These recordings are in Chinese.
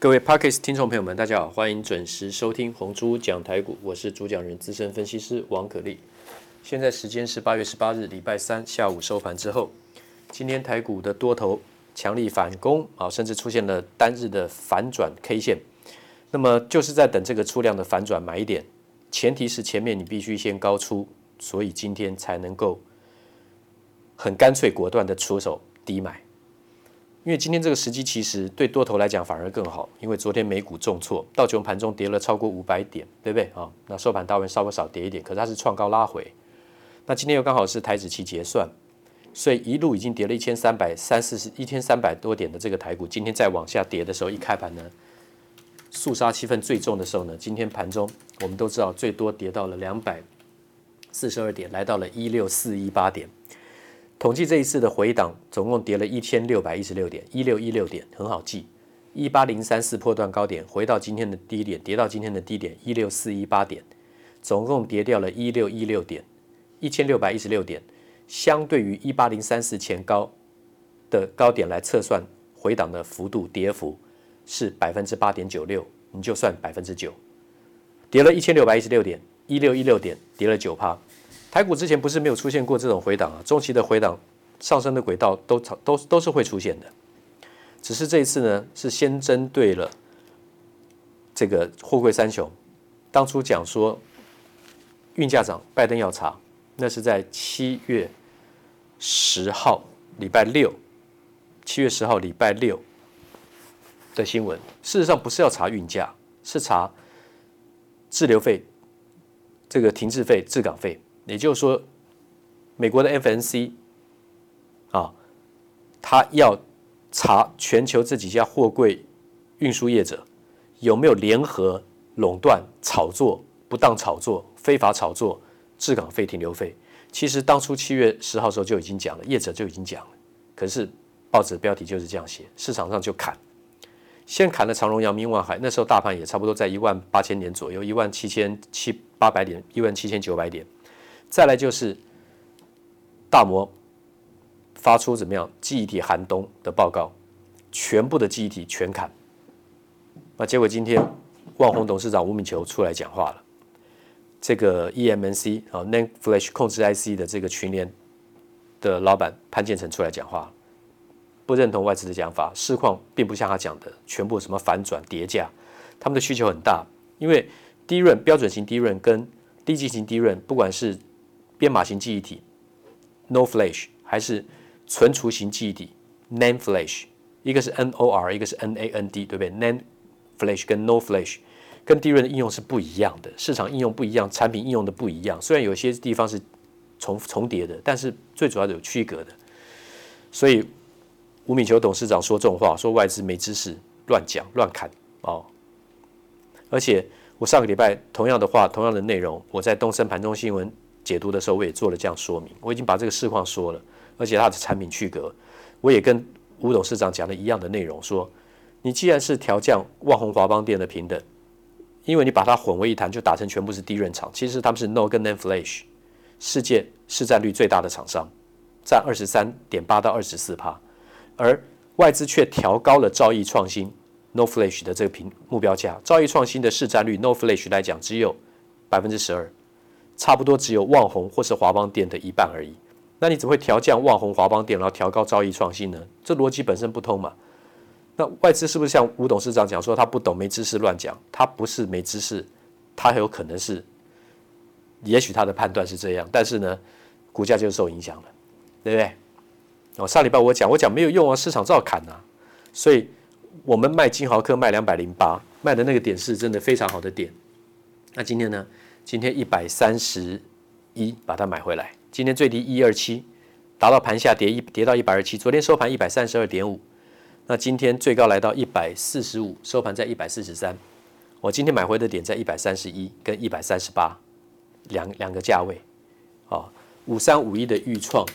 各位 Podcast 听众朋友们，大家好，欢迎准时收听红猪讲台股，我是主讲人资深分析师王可立。现在时间是8月18日礼拜三下午收盘之后，今天台股的多头强力反攻啊，甚至出现了单日的反转 K 线，那么就是在等这个出量的反转买一点，前提是前面你必须先高出，所以今天才能够很干脆果断的出手低买。因为今天这个时机其实对多头来讲反而更好，因为昨天美股重挫，道琼盘中跌了超过500点，对不对啊？那收盘大盘稍微少跌一点，可是它是创高拉回。那今天又刚好是台指期结算，所以一路已经跌了1300多点的这个台股，今天再往下跌的时候，一开盘呢，肃杀气氛最重的时候呢，今天盘中我们都知道最多跌到了242点，来到了16418点。统计这一次的回档，总共跌了1616点，1616点很好记，18034破断高点，回到今天的低点，跌到今天的低点16418点，总共跌掉了1616点，1616点，相对于18034前高的高点来测算，回档的幅度跌幅是 8.96%， 你就算 9%， 跌了1616点，1616点跌了 9%。台股之前不是没有出现过这种回档啊，中期的回档上升的轨道都是会出现的，只是这一次呢是先针对了这个货柜三雄，当初讲说运价涨拜登要查，那是在7月10号礼拜六，7月10号礼拜六的新闻，事实上不是要查运价，是查滞留费，这个停滞费、滞港费。也就是说，美国的 FMC 啊，他要查全球这几家货柜运输业者有没有联合垄断、炒作、不当炒作、非法炒作、滞港费、停留费。其实当初7月10号的时候就已经讲了，业者就已经讲了，可是报纸标题就是这样写，市场上就砍，先砍了长荣、阳明、万海，那时候大盘也差不多在18000点左右，17800点、17900点。再来就是大摩发出怎么样记忆体寒冬的报告，全部的记忆体全砍。那结果今天万宏董事长吴敏球出来讲话了，这个 EMMC 啊 NAND Flash 控制 IC 的这个群联的老板潘建成出来讲话了，不认同外资的讲法，市况并不像他讲的全部什么反转跌价，他们的需求很大，因为低润标准型低润跟低进型低润，不管是编码型记忆体 NOR Flash 还是存储型记忆体 NAND Flash， 一个是 NOR， 一个是 NAND， 对不对？ NAND Flash 跟 NOR Flash 跟低润的应用是不一样的，市场应用不一样，产品应用的不一样，虽然有些地方是重叠的，但是最主要的有区隔的。所以吴敏球董事长说重话，说外资没知识，乱讲乱砍哦。而且我上个礼拜同样的话，同样的内容，我在东森盘中新闻解读的时候，我也做了这样说明。我已经把这个市况说了，而且它的产品区隔，我也跟吴董事长讲了一样的内容，说你既然是调降万宏华邦电的平等，因为你把它混为一谈，就打成全部是低润厂，其实他们是 NOR 跟 NAND Flash 世界市占率最大的厂商，占 23.8% 到 24%， 而外资却调高了兆易创新 NOR Flash 的这个目标价，兆易创新的市占率 NOR Flash 来讲只有 12%。差不多只有旺宏或是华邦电的一半而已，那你怎么会调降旺宏、华邦电，然后调高兆易创新呢？这逻辑本身不通嘛。那外资是不是像吴董事长讲说他不懂、没知识乱讲？他不是没知识，他很有可能是，也许他的判断是这样，但是呢，股价就受影响了，对不对？哦，上礼拜我讲没有用啊，市场照砍啊，所以我们卖金豪科卖208，卖的那个点是真的非常好的点。那今天呢？今天131把它买回来，今天最低127，达到盘下跌到127，昨天收盘 132.5， 那今天最高来到145，收盘在143。我今天买回的点在131跟138两个价位。哦，5351的预创，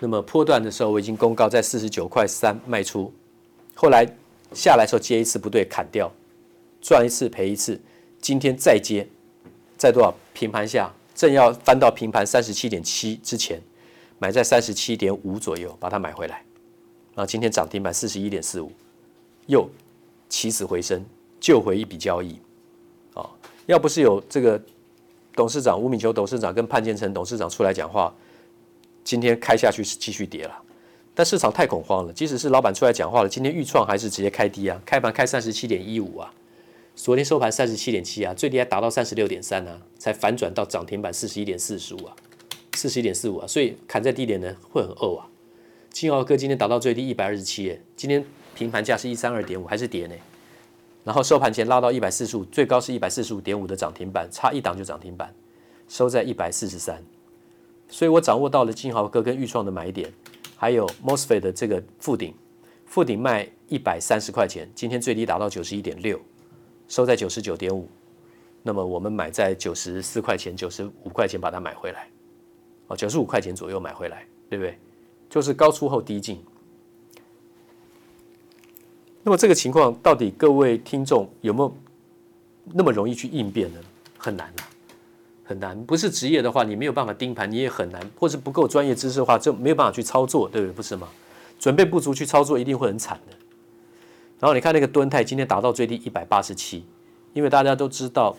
那么波段的时候我已经公告在49.3块卖出，后来下来的时候接一次不对砍掉，赚一次赔一次，今天再接。在多少平盘下，正要翻到平盘 37.7 之前，买在 37.5 左右把它买回来，然后今天涨停板 41.45， 又起死回生，救回一笔交易。啊，要不是有这个董事长吴敏球董事长跟潘建成董事长出来讲话，今天开下去是继续跌了。但市场太恐慌了，即使是老板出来讲话了，今天预创还是直接开低啊，开盘开 37.15 啊，昨天收盘 37.7 啊，最低还达到 36.3 啊，才反转到涨停板 41.45 啊， 41.45 啊，所以砍在低点呢会很呕啊。金豪科今天达到最低127耶，今天平盘价是 132.5 还是跌呢？然后收盘前拉到145，最高是 145.5 的涨停板，差一档就涨停板，收在143。所以我掌握到了金豪科跟预创的买点，还有 MOSFET 的这个附顶，附顶卖130块钱，今天最低达到 91.6， 收在 99.5。 那么我们买在94块钱95块钱把它买回来，95块钱左右买回来，对不对？就是高出后低进。那么这个情况到底各位听众有没有那么容易去应变呢？很难啊，很难。不是职业的话，你没有办法盯盘，你也很难，或是不够专业知识的话，就没有办法去操作，对不对？不是吗？准备不足去操作一定会很惨的。然后你看那个敦泰今天达到最低187，因为大家都知道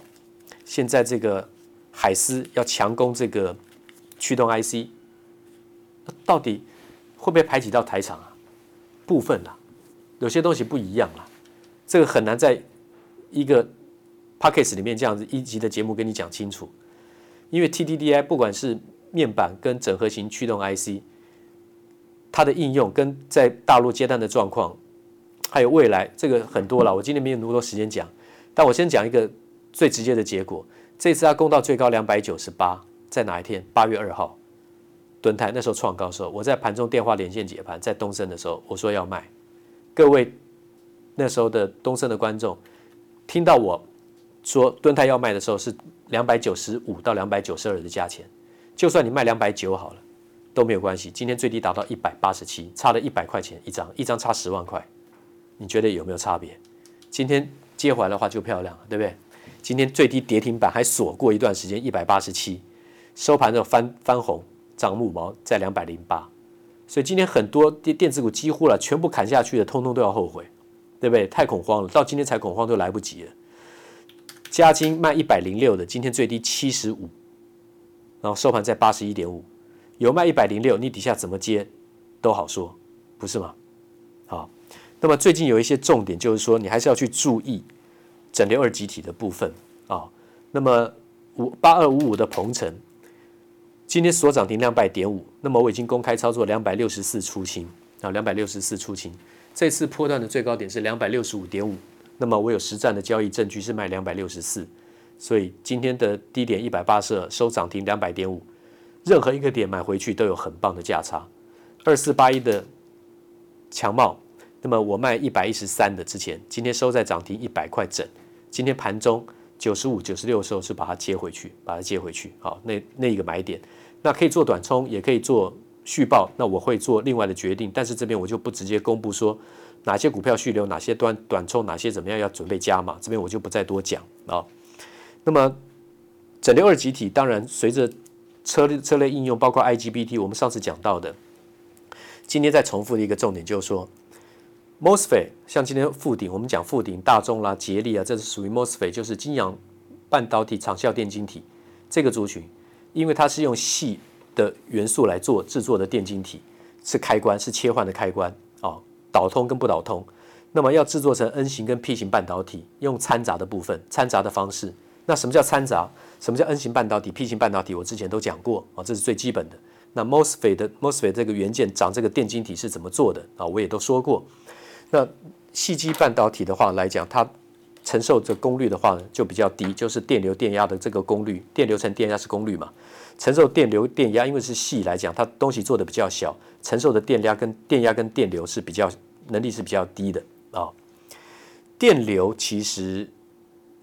现在这个海思要强攻这个驱动 IC， 到底会不会排挤到台厂啊？部分啦，有些东西不一样啦，这个很难在一个 podcast 里面这样子一集的节目跟你讲清楚。因为 TDDI 不管是面板跟整合型驱动 IC， 它的应用跟在大陆接单的状况，还有未来这个很多啦，我今天没有那么多时间讲，但我先讲一个最直接的结果。这次它攻到最高298，在哪一天？8月2号。敦泰那时候创高的时候，我在盘中电话连线解盘，在东森的时候我说要卖，各位那时候的东森的观众听到我说敦泰要卖的时候是295到292的价钱，就算你卖290好了都没有关系，今天最低达到187，差了100块钱一张，一张差10万块，你觉得有没有差别？今天接回来的话就漂亮了，对不对？今天最低跌停板还锁过一段时间187，收盘之后翻红，涨五毛，在208，所以今天很多电子股几乎了全部砍下去的，通通都要后悔，对不对？太恐慌了，到今天才恐慌都来不及了。嘉金卖106的，今天最低75，然后收盘在81.5，有卖106，你底下怎么接都好说，不是吗？好，那么最近有一些重点，就是说你还是要去注意整流二极体的部分啊。那么8255的鹏程，今天所涨停200.5，那么我已经公开操作264出清，然后264出清，这次波段的最高点是 265.5， 那么我有实战的交易证据是卖264，所以今天的低点182，收涨停 200.5， 任何一个点买回去都有很棒的价差。2481的强茂，那么我卖113的之前，今天收在涨停100块整，今天盘中95、96的时候是把它接回去，好，那一个买点，那可以做短冲，也可以做续报，那我会做另外的决定，但是这边我就不直接公布说哪些股票续留，哪些短冲，哪些怎么样要准备加码，这边我就不再多讲啊。那么整流二极体，当然随着车类应用，包括 IGBT， 我们上次讲到的，今天再重复的一个重点就是说。MOSFET 像今天富鼎，我们讲富鼎、大众啦、捷力啊，这是属于 MOSFET， 就是精氧半导体场效电晶体这个族群，因为它是用细的元素来做制作的电晶体，是开关，是切换的开关啊，导通跟不导通。那么要制作成 N 型跟 P 型半导体，用掺杂的部分，掺杂的方式。那什么叫掺杂？什么叫 N 型半导体、P 型半导体？我之前都讲过啊，这是最基本的。那 MOSFET 这个元件长这个电晶体是怎么做的啊？我也都说过。那细基半导体的话来讲，它承受的功率的话呢就比较低，就是电流电压的这个功率，电流乘电压是功率嘛，承受电流电压，因为是细来讲，它东西做的比较小，承受的电压跟电流是比较能力是比较低的啊。电流其实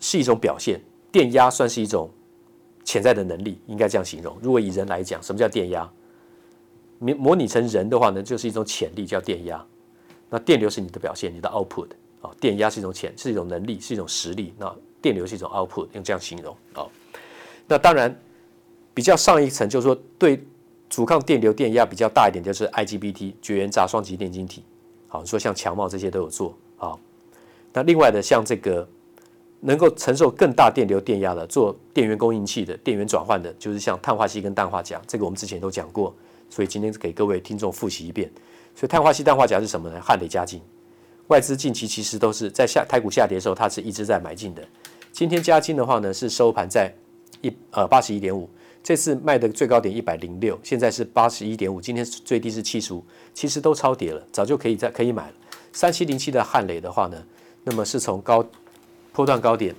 是一种表现，电压算是一种潜在的能力，应该这样形容。如果以人来讲，什么叫电压？模拟成人的话呢，就是一种潜力，叫电压。那电流是你的表现，你的 output 啊，电压是一种是一种能力，是一种实力。那电流是一种 output， 用这样形容啊。那当然比较上一层，就是说对阻抗电流电压比较大一点，就是 IGBT 绝缘闸双极电晶体。好，你说像强茂这些都有做啊。那另外的像这个能够承受更大电流电压的，做电源供应器的电源转换的，就是像碳化锡跟氮化镓，这个我们之前都讲过，所以今天给各位听众复习一遍。所以碳化锡、氮化镓是什么呢？汉磊加金，外资近期其实都是在台股下跌的时候，它是一直在买进的。今天加金的话呢，是收盘在81.5，这次卖的最高点106，现在是 81.5， 今天最低是75，其实都超跌了，早就可以买了。3707的汉磊的话呢，那么是从波段高点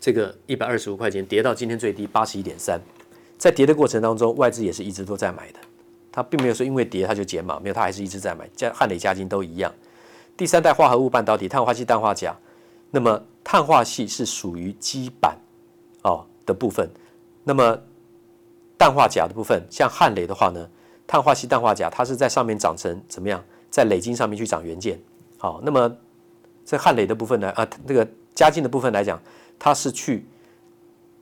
这个125块钱跌到今天最低 81.3， 在跌的过程当中，外资也是一直都在买的，它并没有说因为跌它就减码，没有，它还是一直在买，汉磊、嘉晶都一样。第三代化合物半导体碳化系、氮化镓，那么碳化系是属于基板的部分，那么氮化镓的部分，像汉磊的话呢，碳化系、氮化镓它是在上面长成怎么样，在磊晶上面去长元件。好，那么这汉磊的部分呢，这个嘉晶的部分来讲，它是去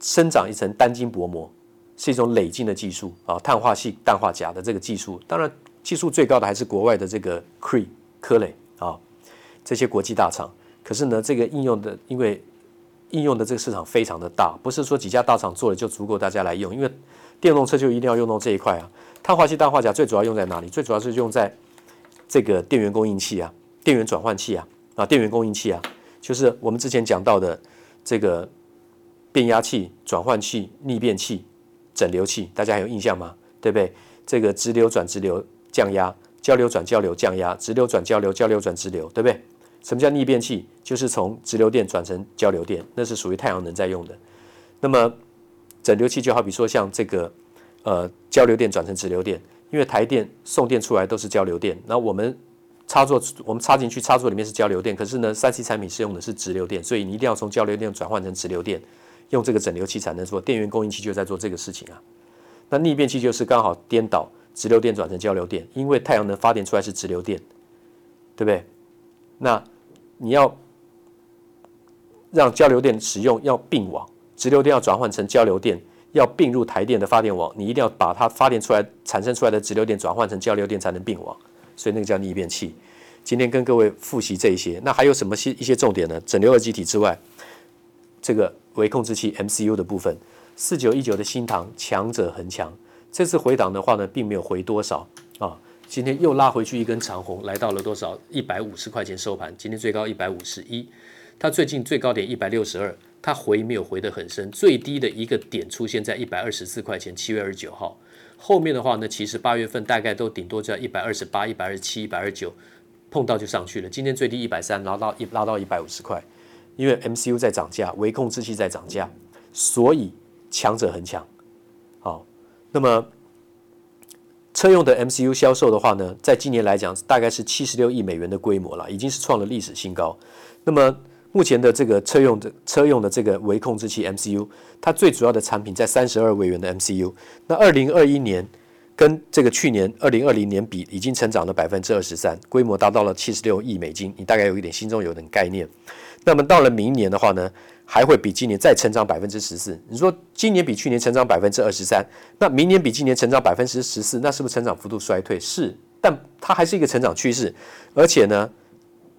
生长一层单晶薄膜，是一种磊晶的技术啊，碳化系、氮化镓的这个技术。当然，技术最高的还是国外的这个 Cree 科磊啊，这些国际大厂。可是呢，这个应用的，因为应用的这个市场非常的大，不是说几家大厂做了就足够大家来用，因为电动车就一定要用到这一块啊。碳化系、氮化镓最主要用在哪里？最主要是用在这个电源供应器啊、电源转换器啊、电源供应器啊，就是我们之前讲到的这个变压器、转换器、逆变器、整流器，大家还有印象吗？对不对？这个直流转直流降压，交流转交流降压，直流转交流，交流转直流，对不对？什么叫逆变器？就是从直流电转成交流电，那是属于太阳能在用的。那么整流器就好比说像这个交流电转成直流电，因为台电送电出来都是交流电，那我们插进去插座里面是交流电，可是呢 3C 产品是用的是直流电，所以你一定要从交流电转换成直流电，用这个整流器才能做。电源供应器就在做这个事情啊。那逆变器就是刚好颠倒，直流电转成交流电，因为太阳能发电出来是直流电，对不对？那你要让交流电使用，要并网，直流电要转换成交流电，要并入台电的发电网，你一定要把它发电出来产生出来的直流电转换成交流电才能并网，所以那个叫逆变器。今天跟各位复习这一些，那还有什么一些重点呢？整流二极体之外，这个微控制器 MCU 的部分，4919的新唐强者恒强，这次回档的话呢，并没有回多少啊。今天又拉回去一根长红，来到了多少？150块钱收盘。今天最高151，它最近最高点162，它回没有回得很深，最低的一个点出现在124块钱，7月29号。后面的话呢，其实8月份大概都顶多在128、127、129碰到就上去了。今天最低130，拉到150块，因为 MCU 在涨价，微控制器在涨价，所以强者很强。好，那么车用的 MCU 销售的话呢，在今年来讲大概是76亿美元的规模了，已经是创了历史新高。那么目前的这个车用的这个微控制器 MCU， 它最主要的产品在32位元的 MCU。那2021年跟这个去年2020年比，已经成长了23%，规模达到了76亿美金。你大概有一点心中有点概念。那么到了明年的话呢，还会比今年再成长14%。你说今年比去年成长23%，那明年比今年成长14%，那是不是成长幅度衰退？是，但它还是一个成长趋势。而且呢，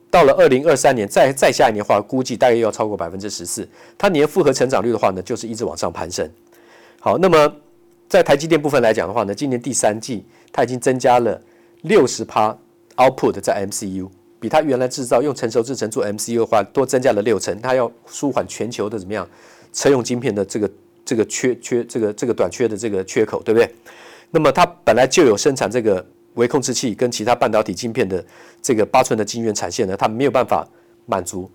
到了2023年再下一年的话，估计大概又要超过14%。它年复合成长率的话呢，就是一直往上攀升。好，那么在台积电部分来讲的话呢，今年第三季它已经增加了 60% output 在 MCU。比它原来制造用成熟制程做 MCU 的话，多增加了6成，它要舒缓全球的怎么样车用晶片的这个短缺的这个缺口，对不对？那么它本来就有生产这个微控制器跟其他半导体晶片的这个8寸的晶圆产线呢，它没有办法满足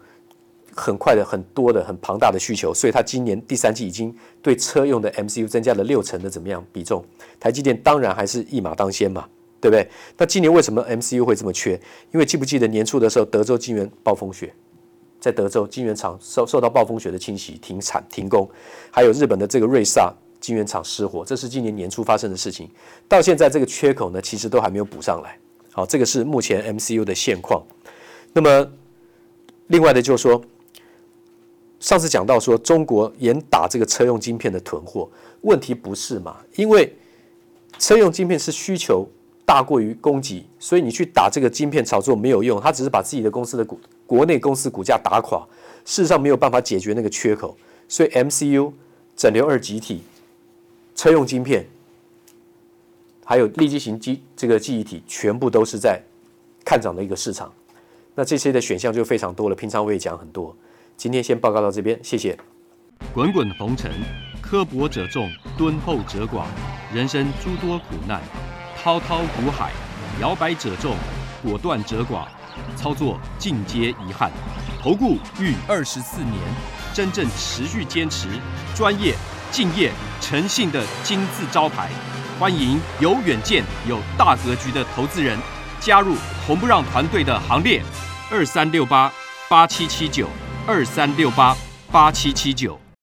很快的、很多的、很庞大的需求，所以它今年第三季已经对车用的 MCU 增加了6成的怎么样比重？台积电当然还是一马当先嘛。对不对？那今年为什么 MCU 会这么缺？因为记不记得年初的时候，德州晶圆暴风雪，在德州晶圆厂受到暴风雪的侵袭，停产停工，还有日本的这个瑞萨晶圆厂失火，这是今年年初发生的事情。到现在这个缺口呢，其实都还没有补上来。好，这个是目前 MCU 的现况。那么，另外的就是说，上次讲到说中国严打这个车用晶片的囤货，问题不是嘛？因为车用晶片是需求大过于供给，所以你去打这个晶片炒作没有用，它只是把自己的公司的国内公司股价打垮，事实上没有办法解决那个缺口。所以 MCU 整流二极体、车用晶片，还有立基型记忆体，全部都是在看涨的一个市场。那这些的选项就非常多了，平常我也讲很多，今天先报告到这边，谢谢。滚滚红尘，刻薄者众，敦厚者寡，人生诸多苦难，滔滔苦海，摇摆者众，果断者寡，操作尽皆遗憾。投顾逾24年，真正持续坚持、专业、敬业、诚信的金字招牌，欢迎有远见、有大格局的投资人加入红不让团队的行列。23688779，23688779。